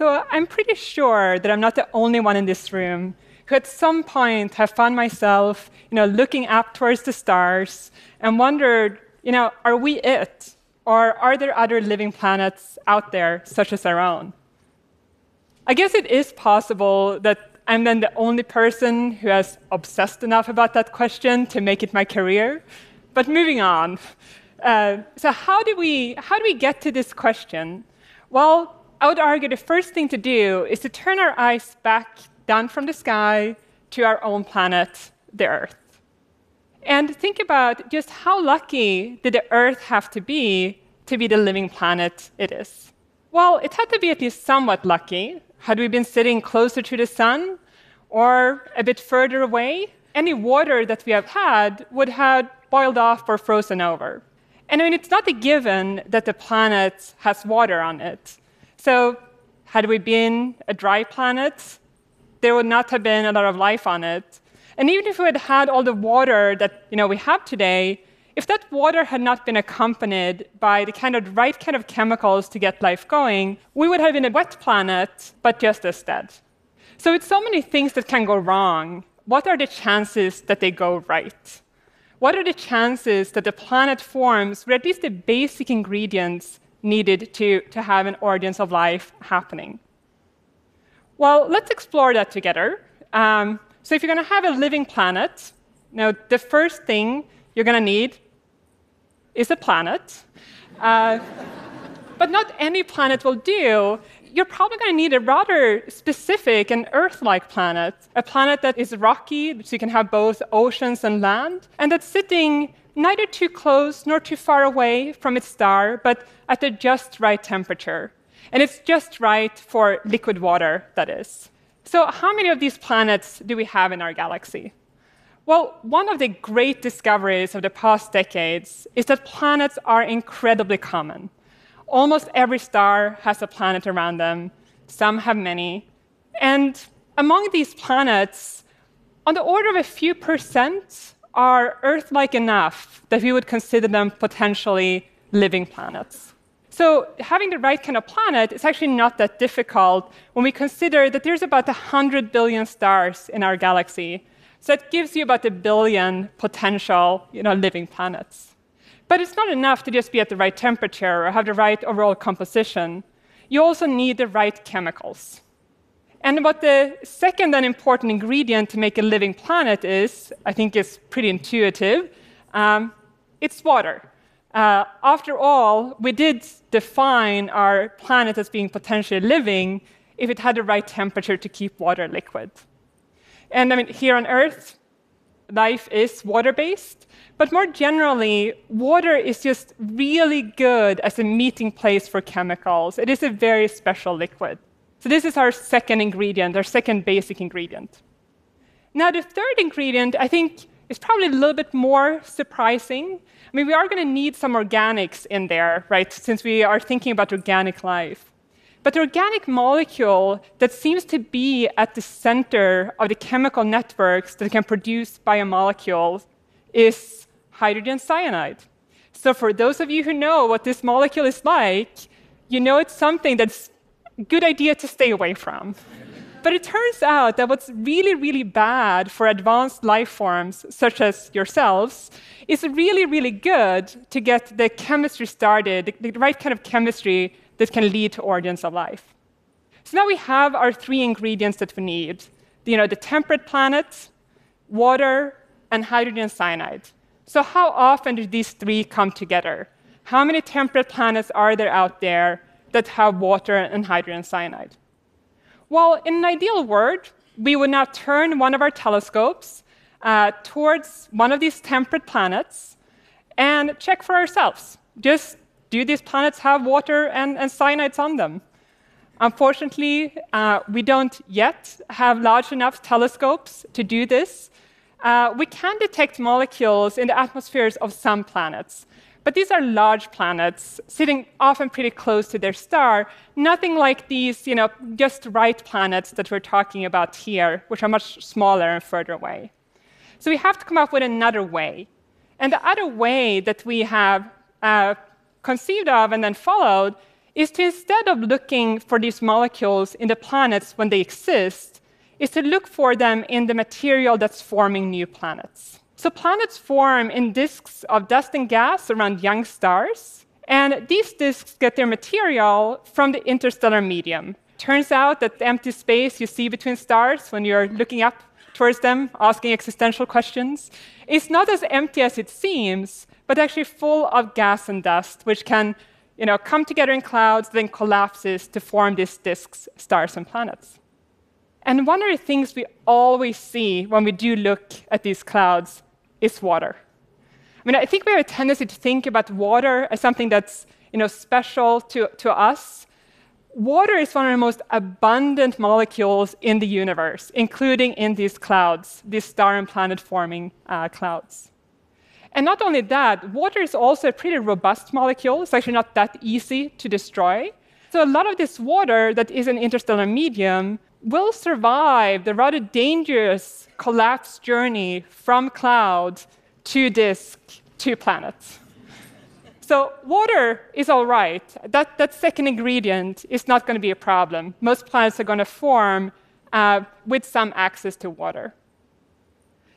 So I'm pretty sure that I'm not the only one in this room who at some point have found myself, looking up towards the stars and wondered, are we it? Or are there other living planets out there, such as our own? I guess it is possible that I'm then the only person who has obsessed enough about that question to make it my career. But moving on. So how do we get to this question? Well, I would argue the first thing to do is to turn our eyes back down from the sky to our own planet, the Earth. And think about just how lucky did the Earth have to be the living planet it is. Well, it had to be at least somewhat lucky. Had we been sitting closer to the sun or a bit further away, any water that we have had would have boiled off or frozen over. And I mean, it's not a given that the planet has water on it. So had we been a dry planet, there would not have been a lot of life on it. And even if we had had all the water that we have today, if that water had not been accompanied by the right kind of chemicals to get life going, we would have been a wet planet, but just as dead. So it's so many things that can go wrong. What are the chances that they go right? What are the chances that the planet forms with at least the basic ingredients needed to have an origins of life happening? Well, let's explore that together. So if you're going to have a living planet, the first thing you're going to need is a planet. But not any planet will do. You're probably going to need a rather specific and Earth-like planet, a planet that is rocky, so you can have both oceans and land, and that's sitting neither too close nor too far away from its star, but at the just right temperature. And it's just right for liquid water, that is. So how many of these planets do we have in our galaxy? Well, one of the great discoveries of the past decades is that planets are incredibly common. Almost every star has a planet around them. Some have many. And among these planets, on the order of a few percent are Earth-like enough that we would consider them potentially living planets. So having the right kind of planet is actually not that difficult when we consider that there's about 100 billion stars in our galaxy. So that gives you about 1 billion potential living planets. But it's not enough to just be at the right temperature or have the right overall composition. You also need the right chemicals. And what the second and important ingredient to make a living planet is, I think is pretty intuitive, it's water. After all, we did define our planet as being potentially living if it had the right temperature to keep water liquid. And I mean, here on Earth, life is water-based, but more generally, water is just really good as a meeting place for chemicals. It is a very special liquid. So this is our second ingredient, our second basic ingredient. Now, the third ingredient, I think, it's probably a little bit more surprising. I mean, we are going to need some organics in there, right, since we are thinking about organic life. But the organic molecule that seems to be at the center of the chemical networks that can produce biomolecules is hydrogen cyanide. So for those of you who know what this molecule is like, it's something that's a good idea to stay away from. But it turns out that what's really, really bad for advanced life forms, such as yourselves, is really, really good to get the chemistry started, the right kind of chemistry that can lead to origins of life. So now we have our three ingredients that we need, the temperate planet, water, and hydrogen cyanide. So how often do these three come together? How many temperate planets are there out there that have water and hydrogen cyanide? Well, in an ideal world, we would now turn one of our telescopes towards one of these temperate planets and check for ourselves. Just, do these planets have water and cyanides on them? Unfortunately, we don't yet have large enough telescopes to do this. We can detect molecules in the atmospheres of some planets. But these are large planets, sitting often pretty close to their star, nothing like these, just right planets that we're talking about here, which are much smaller and further away. So we have to come up with another way. And the other way that we have conceived of and then followed is to, instead of looking for these molecules in the planets when they exist, is to look for them in the material that's forming new planets. So planets form in disks of dust and gas around young stars, and these disks get their material from the interstellar medium. Turns out that the empty space you see between stars when you're looking up towards them, asking existential questions, is not as empty as it seems, but actually full of gas and dust, which can come together in clouds, then collapses to form these disks, stars, and planets. And one of the things we always see when we do look at these clouds is water. I think we have a tendency to think about water as something that's special to us. Water is one of the most abundant molecules in the universe, including in these clouds, these star and planet-forming clouds. And not only that, water is also a pretty robust molecule. It's actually not that easy to destroy. So a lot of this water that is an interstellar medium will survive the rather dangerous collapse journey from cloud to disk to planet. So water is all right. That second ingredient is not going to be a problem. Most planets are going to form with some access to water.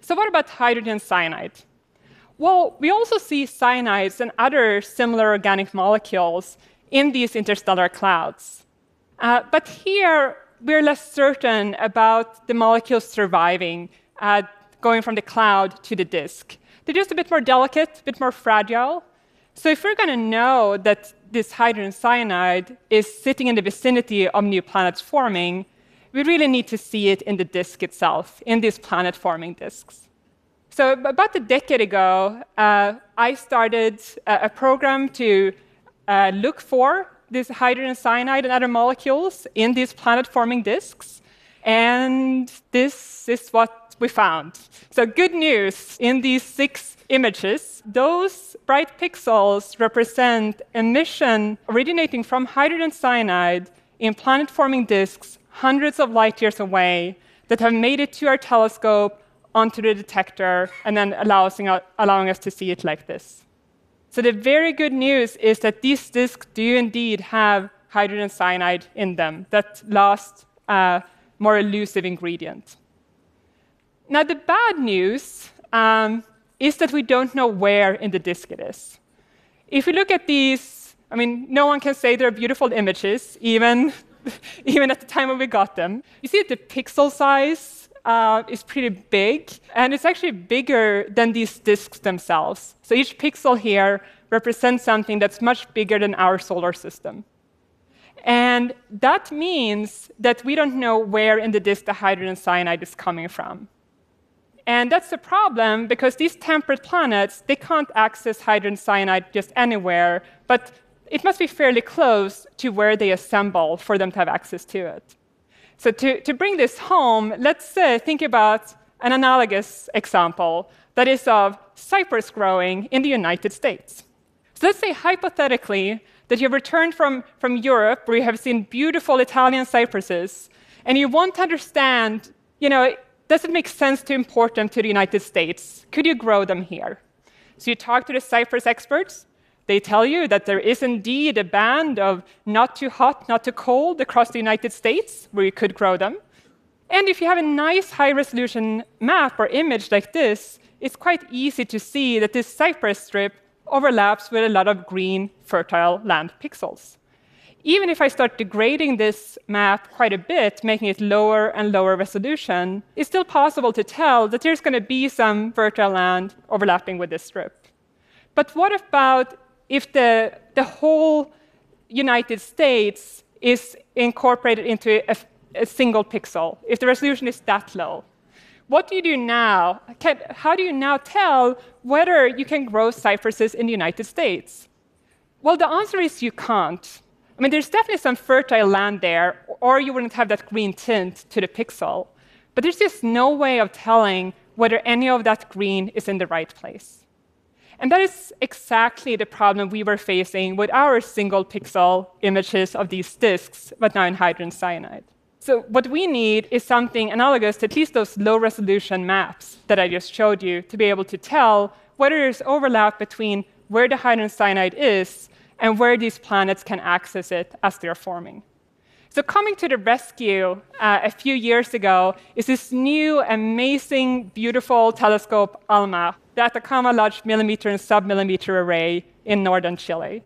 So what about hydrogen cyanide? Well, we also see cyanides and other similar organic molecules in these interstellar clouds. But here, we're less certain about the molecules surviving, going from the cloud to the disk. They're just a bit more delicate, a bit more fragile. So if we're going to know that this hydrogen cyanide is sitting in the vicinity of new planets forming, we really need to see it in the disk itself, in these planet-forming disks. So about a decade ago, I started a program to look for this hydrogen cyanide and other molecules in these planet-forming disks. And this is what we found. So good news, in these 6 images, those bright pixels represent emission originating from hydrogen cyanide in planet-forming disks hundreds of light years away that have made it to our telescope, onto the detector, and then allowing us to see it like this. So the very good news is that these disks do indeed have hydrogen cyanide in them, that last, more elusive ingredient. Now the bad news is that we don't know where in the disk it is. If we look at these, no one can say they're beautiful images, even at the time when we got them. You see that the pixel size is pretty big, and it's actually bigger than these disks themselves. So each pixel here represents something that's much bigger than our solar system. And that means that we don't know where in the disk the hydrogen cyanide is coming from. And that's a problem because these temperate planets, they can't access hydrogen cyanide just anywhere, but it must be fairly close to where they assemble for them to have access to it. So to bring this home, let's think about an analogous example that is of cypress growing in the United States. So let's say hypothetically that you've returned from Europe, where you have seen beautiful Italian cypresses, and you want to understand, does it make sense to import them to the United States? Could you grow them here? So you talk to the cypress experts. They tell you that there is indeed a band of not too hot, not too cold across the United States where you could grow them. And if you have a nice high-resolution map or image like this, it's quite easy to see that this cypress strip overlaps with a lot of green, fertile land pixels. Even if I start degrading this map quite a bit, making it lower and lower resolution, it's still possible to tell that there's going to be some fertile land overlapping with this strip. But what about if the whole United States is incorporated into a single pixel, if the resolution is that low? What do you do now? How do you now tell whether you can grow cypresses in the United States? Well, the answer is you can't. There's definitely some fertile land there, or you wouldn't have that green tint to the pixel. But there's just no way of telling whether any of that green is in the right place. And that is exactly the problem we were facing with our single pixel images of these disks, but now in hydrogen cyanide. So what we need is something analogous to at least those low-resolution maps that I just showed you to be able to tell whether there's overlap between where the hydrogen cyanide is and where these planets can access it as they're forming. So coming to the rescue a few years ago is this new, amazing, beautiful telescope, ALMA, the Atacama Large Millimeter and Submillimeter Array in northern Chile.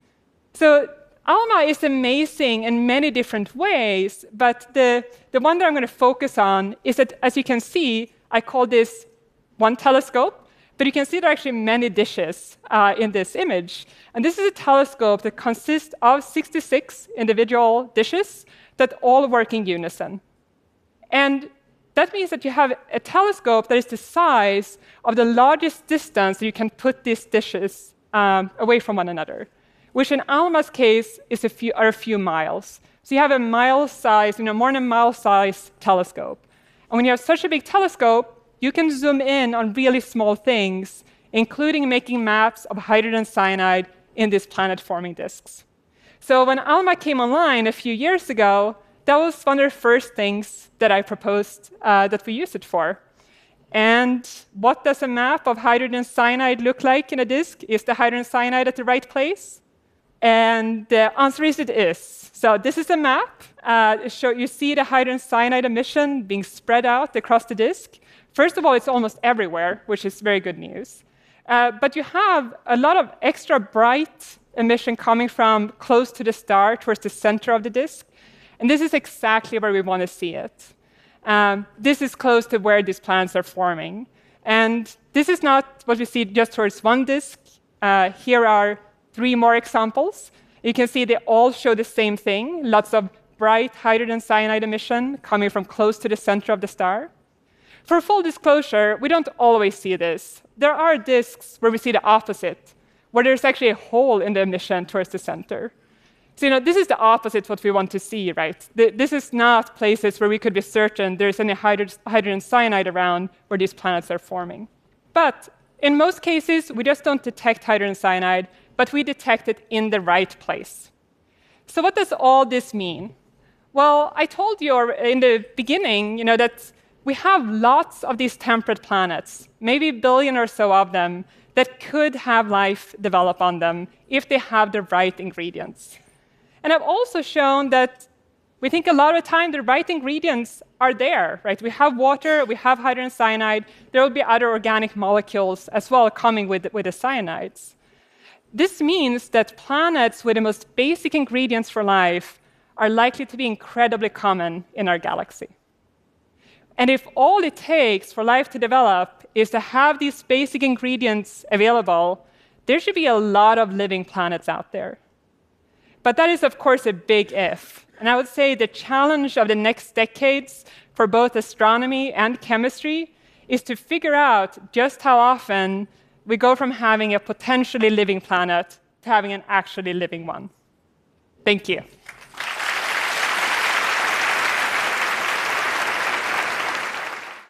So ALMA is amazing in many different ways, but the one that I'm going to focus on is that, as you can see, I call this one telescope, but you can see there are actually many dishes in this image. And this is a telescope that consists of 66 individual dishes that all work in unison. And that means that you have a telescope that is the size of the largest distance that you can put these dishes away from one another, which in ALMA's case is a few miles. So you have a mile-size, more than a mile-size telescope. And when you have such a big telescope, you can zoom in on really small things, including making maps of hydrogen cyanide in these planet-forming disks. So when ALMA came online a few years ago, that was one of the first things that I proposed that we use it for. And what does a map of hydrogen cyanide look like in a disk? Is the hydrogen cyanide at the right place? And the answer is it is. So this is a map. You see the hydrogen cyanide emission being spread out across the disk. First of all, it's almost everywhere, which is very good news. But you have a lot of extra bright emission coming from close to the star towards the center of the disk. And this is exactly where we want to see it. This is close to where these planets are forming. And this is not what we see just towards one disk. Here are 3 more examples. You can see they all show the same thing, lots of bright hydrogen cyanide emission coming from close to the center of the star. For full disclosure, we don't always see this. There are disks where we see the opposite, where there's actually a hole in the emission towards the center. So this is the opposite what we want to see, right? This is not places where we could be certain there's any hydrogen cyanide around where these planets are forming. But in most cases, we just don't detect hydrogen cyanide, but we detect it in the right place. So what does all this mean? Well, I told you in the beginning, that we have lots of these temperate planets, maybe a billion or so of them, that could have life develop on them if they have the right ingredients. And I've also shown that we think a lot of the time the right ingredients are there, right? We have water, we have hydrogen cyanide, there will be other organic molecules as well coming with the cyanides. This means that planets with the most basic ingredients for life are likely to be incredibly common in our galaxy. And if all it takes for life to develop is to have these basic ingredients available, there should be a lot of living planets out there. But that is, of course, a big if. And I would say the challenge of the next decades for both astronomy and chemistry is to figure out just how often we go from having a potentially living planet to having an actually living one. Thank you.